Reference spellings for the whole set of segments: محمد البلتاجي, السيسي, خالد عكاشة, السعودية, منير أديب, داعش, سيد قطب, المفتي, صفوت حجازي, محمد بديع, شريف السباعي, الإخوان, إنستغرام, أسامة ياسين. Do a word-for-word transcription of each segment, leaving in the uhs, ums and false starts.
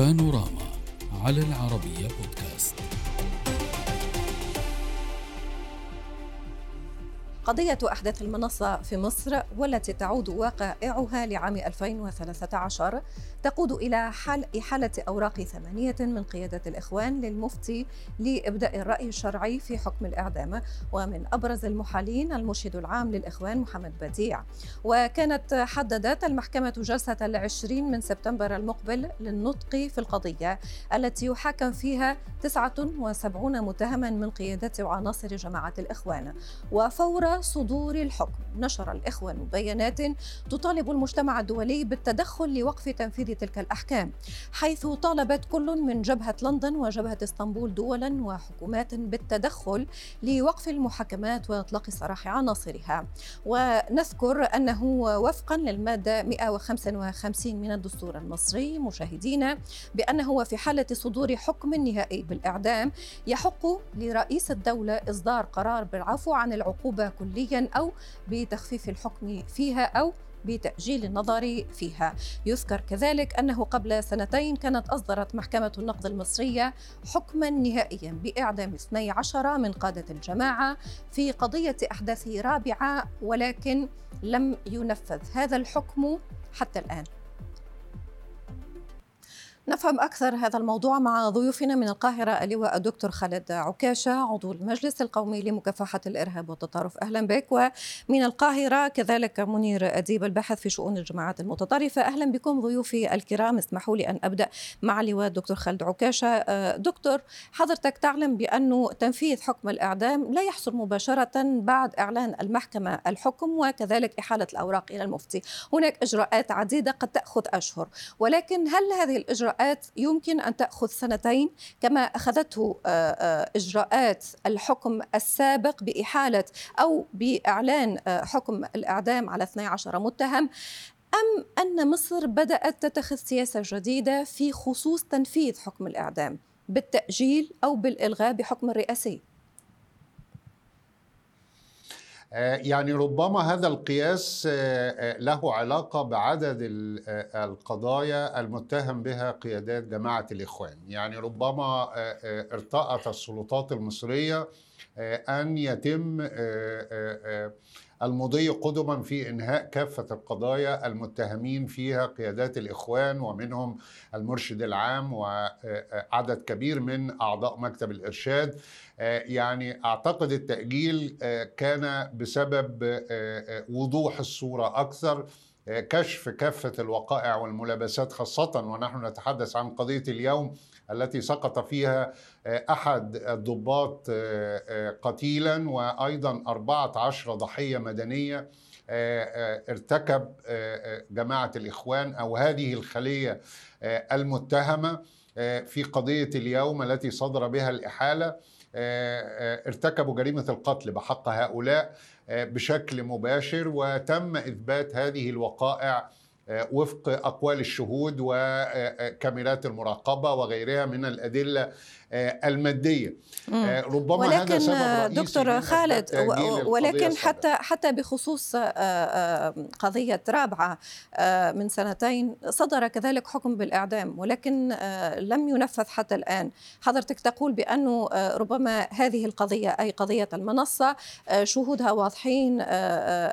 بانوراما على العربية بودكاست. قضية أحداث المنصة في مصر والتي تعود واقعها لعام ألفين وثلاثة عشر تقود إلى حل إحالة أوراق ثمانية من قيادة الإخوان للمفتي لإبداء الرأي الشرعي في حكم الإعدام، ومن أبرز المحالين المرشد العام للإخوان محمد بديع. وكانت حددت المحكمة جلسة العشرين من سبتمبر المقبل للنطق في القضية التي يحاكم فيها تسعة وسبعين متهما من قيادة وعناصر جماعة الإخوان. وفور صدور الحكم نشر الإخوان بيانات تطالب المجتمع الدولي بالتدخل لوقف تنفيذ تلك الأحكام، حيث طالبت كل من جبهة لندن وجبهة اسطنبول دولا وحكومات بالتدخل لوقف المحاكمات وإطلاق سراح عناصرها. ونذكر أنه وفقا للمادة مئة وخمسة وخمسين من الدستور المصري مشاهدينا بأنه في حالة صدور حكم نهائي بالإعدام يحق لرئيس الدولة إصدار قرار بالعفو عن العقوبة كليا أو بتخفيف الحكم فيها أو بتأجيل النظر فيها. يذكر كذلك أنه قبل سنتين كانت أصدرت محكمة النقض المصرية حكما نهائيا بإعدام اثني عشر من قادة الجماعة في قضية أحداث رابعة، ولكن لم ينفذ هذا الحكم حتى الآن. نفهم أكثر هذا الموضوع مع ضيوفنا من القاهرة اللواء الدكتور خالد عكاشة عضو المجلس القومي لمكافحة الإرهاب والتطرف، أهلا بك. ومن القاهرة كذلك منير أديب الباحث في شؤون الجماعات المتطرفة، أهلا بكم ضيوفي الكرام. اسمحوا لي أن أبدأ مع اللواء الدكتور خالد عكاشة. دكتور، حضرتك تعلم بأنه تنفيذ حكم الإعدام لا يحصل مباشرة بعد إعلان المحكمة الحكم وكذلك إحالة الأوراق إلى المفتي، هناك إجراءات عديدة قد تأخذ أشهر، ولكن هل هذه الإجراءات يمكن أن تأخذ سنتين كما أخذته إجراءات الحكم السابق بإحالة أو بإعلان حكم الإعدام على اثني عشر متهم؟ أم أن مصر بدأت تتخذ سياسة جديدة في خصوص تنفيذ حكم الإعدام بالتأجيل أو بالإلغاء بحكم رئاسي؟ يعني ربما هذا القياس له علاقة بعدد القضايا المتهم بها قيادات جماعة الإخوان. يعني ربما ارتأت السلطات المصرية أن يتم المضي قدما في إنهاء كافة القضايا المتهمين فيها قيادات الإخوان، ومنهم المرشد العام وعدد كبير من أعضاء مكتب الإرشاد. يعني أعتقد التأجيل كان بسبب وضوح الصورة أكثر، كشف كافة الوقائع والملابسات، خاصة ونحن نتحدث عن قضية اليوم التي سقط فيها أحد الضباط قتيلا وأيضا أربعة عشر ضحية مدنية ارتكب جماعة الإخوان أو هذه الخلية المتهمة في قضية اليوم التي صدر بها الإحالة. ارتكبوا جريمة القتل بحق هؤلاء بشكل مباشر، وتم إثبات هذه الوقائع وفق أقوال الشهود وكاميرات المراقبة وغيرها من الأدلة المادية. مم. ربما ولكن هذا سبب رئيسي دكتور خالد، ولكن حتى حتى بخصوص قضية رابعة من سنتين صدر كذلك حكم بالإعدام ولكن لم ينفذ حتى الآن. حضرتك تقول بأنه ربما هذه القضية أي قضية المنصة شهودها واضحين،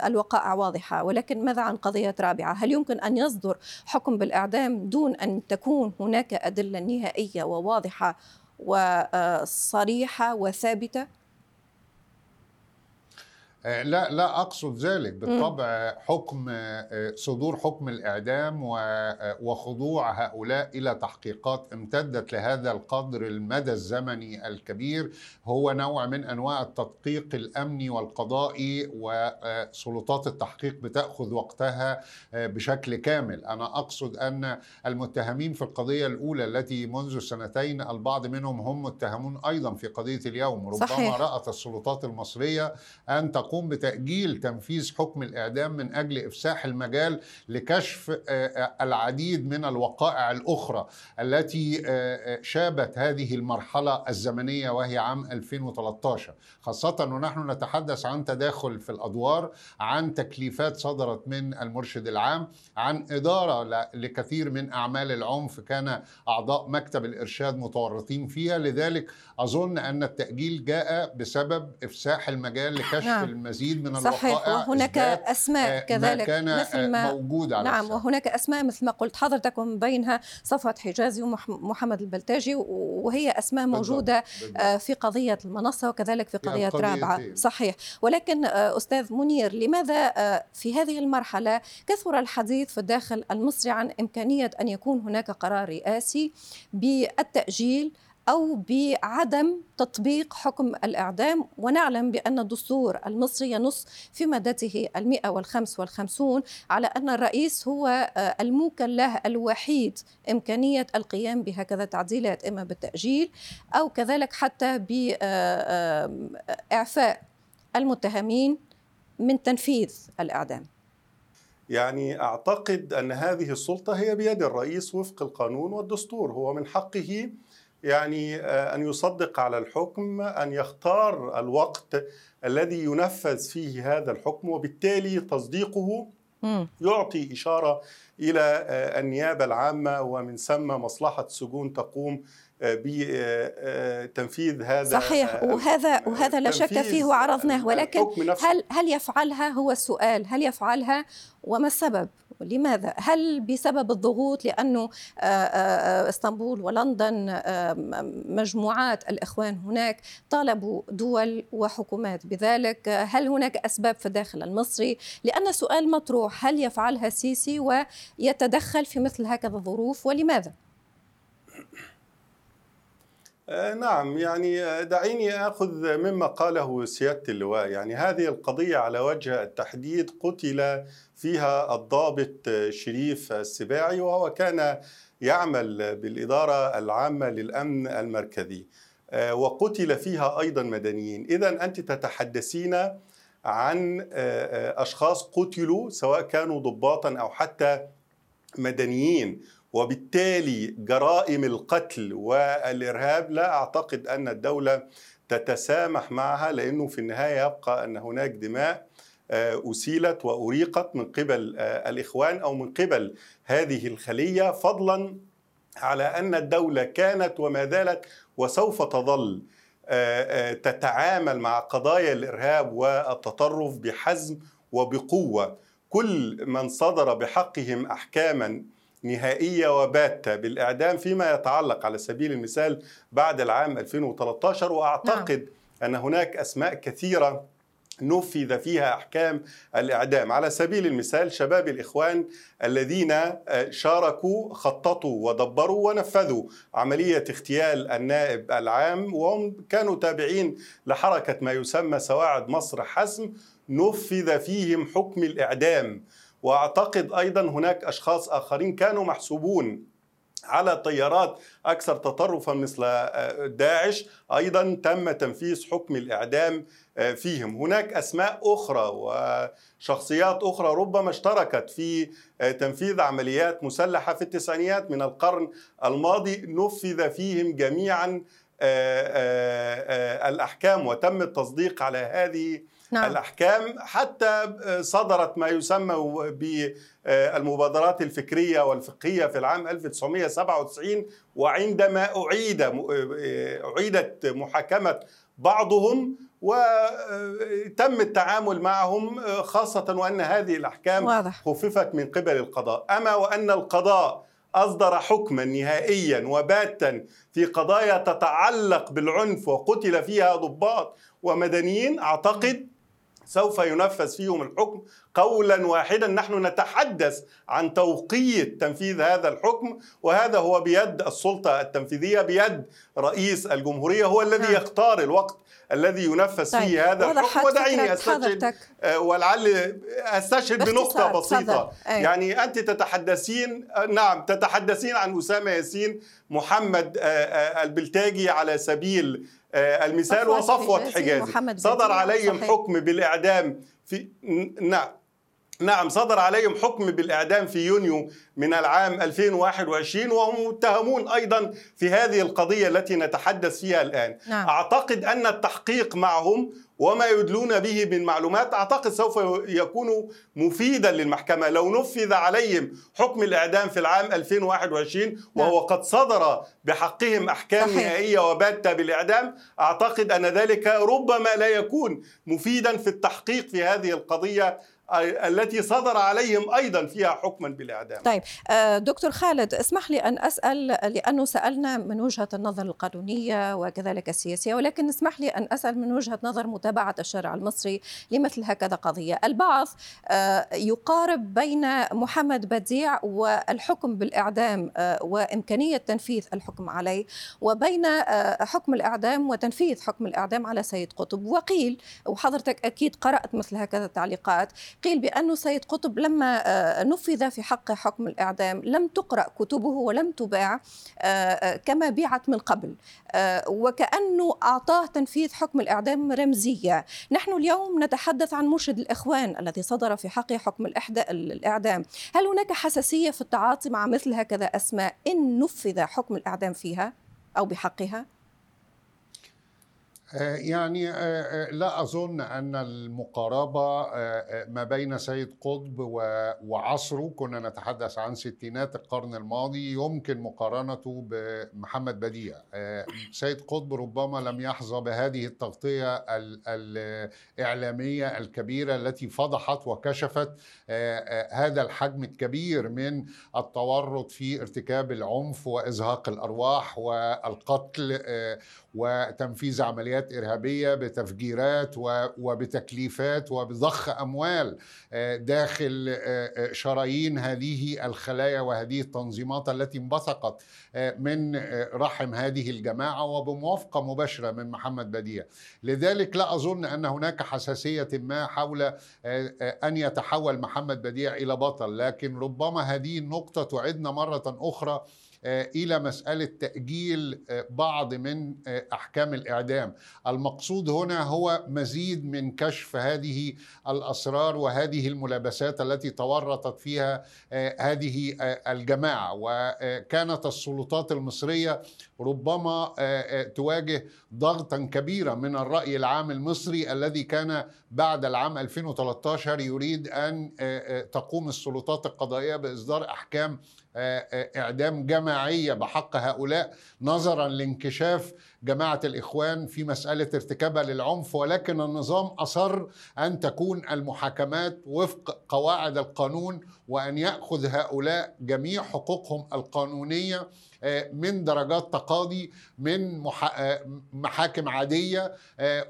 الوقائع واضحة، ولكن ماذا عن قضية رابعة؟ هل يمكن أن يصدر حكم بالإعدام دون أن تكون هناك أدلة نهائية وواضحة وصريحة وثابتة؟ لا لا أقصد ذلك بالطبع. حكم صدور حكم الإعدام وخضوع هؤلاء إلى تحقيقات امتدت لهذا القدر المدى الزمني الكبير هو نوع من أنواع التدقيق الأمني والقضائي، وسلطات التحقيق بتأخذ وقتها بشكل كامل. أنا أقصد أن المتهمين في القضية الأولى التي منذ سنتين البعض منهم هم متهمون أيضا في قضية اليوم. ربما صحيح. رأت السلطات المصرية أن تقوم بتأجيل تنفيذ حكم الإعدام من أجل إفساح المجال لكشف العديد من الوقائع الأخرى التي شابت هذه المرحلة الزمنية وهي عام ألفين وثلاثة عشر، خاصة ونحن نتحدث عن تداخل في الأدوار، عن تكليفات صدرت من المرشد العام، عن إدارة لكثير من أعمال العنف كان أعضاء مكتب الإرشاد متورطين فيها. لذلك أظن أن التأجيل جاء بسبب إفساح المجال لكشف نعم. المزيد من الوقائع. صحيح، وهناك أسماء كذلك ما كان ما موجود على نعم السنة. وهناك أسماء مثل ما قلت حضرتك من بينها صفوت حجازي ومحمد البلتاجي، وهي أسماء موجودة بالضبط. بالضبط. في قضية المنصة وكذلك في قضية رابعة. صحيح، ولكن أستاذ منير، لماذا في هذه المرحلة كثر الحديث في الداخل المصري عن إمكانية أن يكون هناك قرار رئاسي بالتأجيل أو بعدم تطبيق حكم الإعدام، ونعلم بأن الدستور المصري ينص في مادته المئة والخمس والخمسون على أن الرئيس هو المكلف الوحيد إمكانية القيام بهكذا تعديلات، إما بالتأجيل أو كذلك حتى بإعفاء المتهمين من تنفيذ الإعدام. يعني أعتقد أن هذه السلطة هي بيد الرئيس وفق القانون والدستور، هو من حقه يعني أن يصدق على الحكم، أن يختار الوقت الذي ينفذ فيه هذا الحكم، وبالتالي تصديقه يعطي إشارة إلى النيابة العامة ومن ثم مصلحة السجون تقوم بتنفيذ هذا. صحيح، وهذا وهذا لا شك فيه وعرضناه، ولكن هل هل يفعلها، هو السؤال، هل يفعلها وما السبب؟ لماذا؟ هل بسبب الضغوط، لأنه اسطنبول ولندن مجموعات الإخوان هناك طالبوا دول وحكومات بذلك؟ هل هناك أسباب في الداخل المصري؟ لأن سؤال مطروح، هل يفعلها السيسي ويتدخل في مثل هكذا ظروف، ولماذا؟ نعم، يعني دعيني أخذ مما قاله سيادة اللواء. يعني هذه القضية على وجه التحديد قتل فيها الضابط شريف السباعي، وهو كان يعمل بالإدارة العامة للأمن المركزي، وقتل فيها أيضا مدنيين. إذن أنت تتحدثين عن أشخاص قتلوا سواء كانوا ضباطا أو حتى مدنيين، وبالتالي جرائم القتل والإرهاب لا أعتقد أن الدولة تتسامح معها، لأنه في النهاية يبقى أن هناك دماء أسيلت وأريقت من قبل الإخوان أو من قبل هذه الخلية، فضلا على أن الدولة كانت وما زالت وسوف تظل تتعامل مع قضايا الإرهاب والتطرف بحزم وبقوة. كل من صدر بحقهم أحكاما نهائية وباتة بالإعدام فيما يتعلق على سبيل المثال بعد العام ألفين وثلاثة عشر، وأعتقد نعم. أن هناك أسماء كثيرة نفذ فيها أحكام الإعدام، على سبيل المثال شباب الإخوان الذين شاركوا، خططوا ودبروا ونفذوا عملية اغتيال النائب العام، وهم كانوا تابعين لحركة ما يسمى سواعد مصر حسم، نفذ فيهم حكم الإعدام. وأعتقد أيضا هناك أشخاص آخرين كانوا محسوبون على طيارات أكثر تطرفا مثل داعش، أيضا تم تنفيذ حكم الإعدام فيهم. هناك أسماء أخرى وشخصيات أخرى ربما اشتركت في تنفيذ عمليات مسلحة في التسعينيات من القرن الماضي، نفذ فيهم جميعا الأحكام وتم التصديق على هذه نعم. الأحكام، حتى صدرت ما يسمى بالمبادرات الفكرية والفقهية في العام ألف وتسعمئة وسبعة وتسعين، وعندما أعيد أعيدت محاكمة بعضهم وتم التعامل معهم، خاصة وأن هذه الأحكام واضح. خففت من قبل القضاء. أما وأن القضاء أصدر حكما نهائيا وباتا في قضايا تتعلق بالعنف وقتل فيها ضباط ومدنيين، أعتقد سوف ينفذ فيهم الحكم قولا واحدا نحن نتحدث عن توقيت تنفيذ هذا الحكم، وهذا هو بيد السلطة التنفيذية، بيد رئيس الجمهورية، هو الذي يختار الوقت الذي ينفذ طيب. فيه هذا الحكم. ودعيني أستشهد ولعل أستشهد بنقطة بسيطة. أيه. يعني أنت تتحدثين نعم تتحدثين عن أسامة ياسين، محمد البلتاجي على سبيل المثال، وصفوت حجازي صدر عليهم صحيح. حكم بالإعدام في نعم نعم صدر عليهم حكم بالإعدام في يونيو من العام ألفين وواحد وعشرين، وهم متهمون أيضا في هذه القضية التي نتحدث فيها الآن. نعم. أعتقد أن التحقيق معهم وما يدلون به من معلومات أعتقد سوف يكون مفيدا للمحكمة لو نفذ عليهم حكم الإعدام في العام ألفين وواحد وعشرين وهو قد صدر بحقهم أحكام صحيح. نهائية وباتة بالإعدام. أعتقد أن ذلك ربما لا يكون مفيدا في التحقيق في هذه القضية التي صدر عليهم أيضا فيها حكما بالإعدام. طيب دكتور خالد، اسمح لي أن أسأل، لأنه سألنا من وجهة النظر القانونية وكذلك السياسية، ولكن اسمح لي أن أسأل من وجهة نظر متابعة الشارع المصري لمثل هكذا قضية. البعض يقارب بين محمد بديع والحكم بالإعدام وإمكانية تنفيذ الحكم عليه، وبين حكم الإعدام وتنفيذ حكم الإعدام على سيد قطب. وقيل، وحضرتك أكيد قرأت مثل هكذا التعليقات، قيل بأنه سيد قطب لما نفذ في حقه حكم الإعدام لم تقرأ كتبه ولم تباع كما بيعت من قبل، وكأنه أعطاه تنفيذ حكم الإعدام رمزية. نحن اليوم نتحدث عن مرشد الإخوان الذي صدر في حقه حكم الإعدام. هل هناك حساسية في التعاطي مع مثل هكذا أسماء إن نفذ حكم الإعدام فيها أو بحقها؟ يعني لا أظن أن المقاربة ما بين سيد قطب وعصره، كنا نتحدث عن ستينات القرن الماضي، يمكن مقارنته بمحمد بديع. سيد قطب ربما لم يحظى بهذه التغطية الإعلامية الكبيرة التي فضحت وكشفت هذا الحجم الكبير من التورط في ارتكاب العنف وإزهاق الأرواح والقتل وتنفيذ عمليات إرهابية بتفجيرات وبتكليفات وبضخ أموال داخل شرايين هذه الخلايا وهذه التنظيمات التي انبثقت من رحم هذه الجماعة وبموافقة مباشرة من محمد بديع. لذلك لا أظن أن هناك حساسية ما حول أن يتحول محمد بديع إلى بطل، لكن ربما هذه النقطة تعيدنا مرة أخرى إلى مسألة تأجيل بعض من أحكام الإعدام. المقصود هنا هو مزيد من كشف هذه الأسرار وهذه الملابسات التي تورطت فيها هذه الجماعة. وكانت السلطات المصرية ربما تواجه ضغطا كبيرا من الرأي العام المصري الذي كان بعد العام ألفين وثلاثة عشر يريد أن تقوم السلطات القضائية بإصدار أحكام إعدام جماعية بحق هؤلاء، نظرا لانكشاف جماعة الإخوان في مسألة ارتكابها للعنف. ولكن النظام أصر أن تكون المحاكمات وفق قواعد القانون، وأن يأخذ هؤلاء جميع حقوقهم القانونية من درجات تقاضي، من محاكم عادية،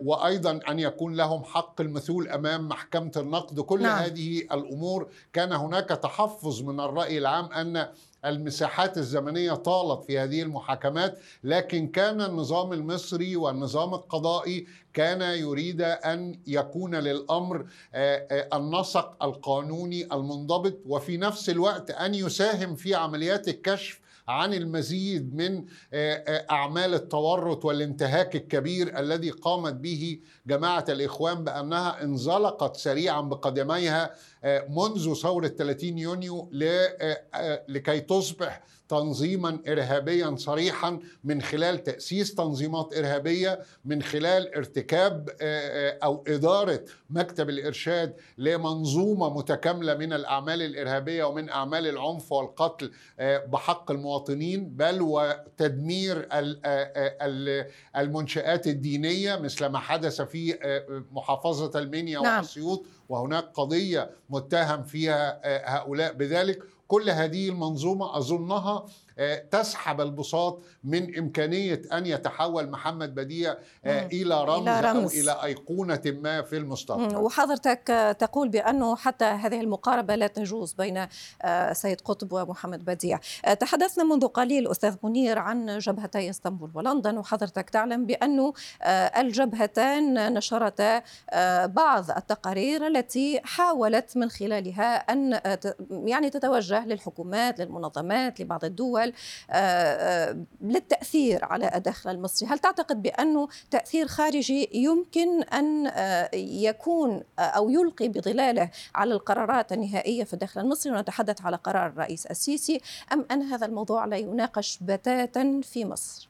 وأيضا أن يكون لهم حق المثول أمام محكمة النقد. كل نعم. هذه الأمور كان هناك تحفظ من الرأي العام أن المساحات الزمنية طالت في هذه المحاكمات، لكن كان النظام المصري والنظام القضائي كان يريد أن يكون للأمر النسق القانوني المنضبط، وفي نفس الوقت أن يساهم في عمليات الكشف عن المزيد من أعمال التورط والانتهاك الكبير الذي قامت به جماعة الإخوان، بأنها انزلقت سريعا بقدميها منذ ثورة ثلاثين يونيو لكي تصبح تنظيما إرهابيا صريحا، من خلال تأسيس تنظيمات إرهابية، من خلال ارتكاب أو إدارة مكتب الإرشاد لمنظومة متكاملة من الأعمال الإرهابية ومن أعمال العنف والقتل بحق المواطنين، بل وتدمير المنشآت الدينية مثل ما حدث في محافظة المنيا نعم. وأسيوط، وهناك قضية متهم فيها هؤلاء بذلك. كل هذه المنظومة أظنها تسحب البساط من إمكانية أن يتحول محمد بديع إلى رمز, إلى, رمز. أو إلى أيقونة ما في المستقبل. وحضرتك تقول بأنه حتى هذه المقاربة لا تجوز بين سيد قطب ومحمد بديع. تحدثنا منذ قليل أستاذ منير عن جبهتي اسطنبول ولندن، وحضرتك تعلم بأنه الجبهتان نشرتا بعض التقارير التي حاولت من خلالها أن يعني تتوجه للحكومات، للمنظمات، لبعض الدول للتأثير على الداخل المصري. هل تعتقد بأنه تأثير خارجي يمكن أن يكون أو يلقي بظلاله على القرارات النهائية في الداخل المصري، ونتحدث على قرار الرئيس السيسي، أم أن هذا الموضوع لا يناقش بتاتا في مصر؟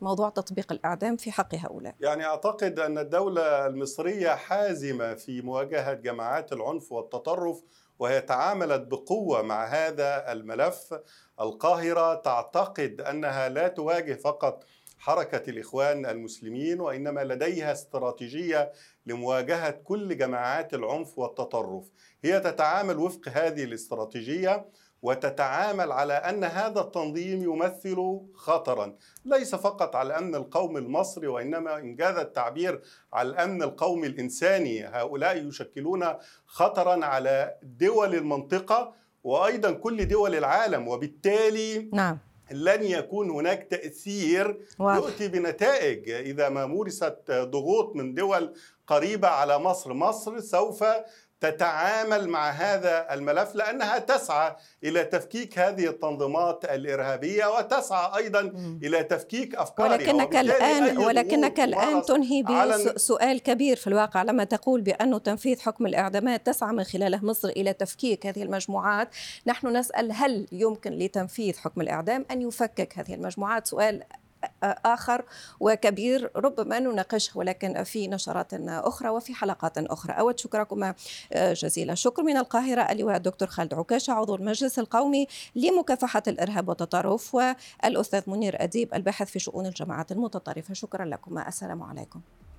موضوع تطبيق الإعدام في حق هؤلاء. يعني أعتقد أن الدولة المصرية حازمة في مواجهة جماعات العنف والتطرف، وهي تعاملت بقوة مع هذا الملف. القاهرة تعتقد أنها لا تواجه فقط حركة الإخوان المسلمين، وإنما لديها استراتيجية لمواجهة كل جماعات العنف والتطرف. هي تتعامل وفق هذه الاستراتيجية، وتتعامل على أن هذا التنظيم يمثل خطرا ليس فقط على الأمن القومي المصري، وإنما إن جاز التعبير على الأمن القومي الإنساني. هؤلاء يشكلون خطرا على دول المنطقة وأيضا كل دول العالم، وبالتالي نعم. لن يكون هناك تأثير واو. يؤتي بنتائج إذا ما مورست ضغوط من دول قريبة على مصر. مصر سوف تتعامل مع هذا الملف لأنها تسعى إلى تفكيك هذه التنظيمات الإرهابية، وتسعى أيضا إلى تفكيك أفكارها. ولكنك الآن ولكنك الآن تنهي بسؤال كبير في الواقع لما تقول بأنه تنفيذ حكم الإعدامات تسعى من خلاله مصر إلى تفكيك هذه المجموعات. نحن نسأل هل يمكن لتنفيذ حكم الإعدام أن يفكك هذه المجموعات؟ سؤال آخر وكبير ربما نناقشه ولكن في نشرات أخرى وفي حلقات أخرى. أود شكركم جزيلا. شكر من القاهرة اللواء الدكتور خالد عكاشة عضو المجلس القومي لمكافحة الإرهاب والتطرف، والأستاذ منير أديب الباحث في شؤون الجماعات المتطرفة. شكرا لكم. السلام عليكم.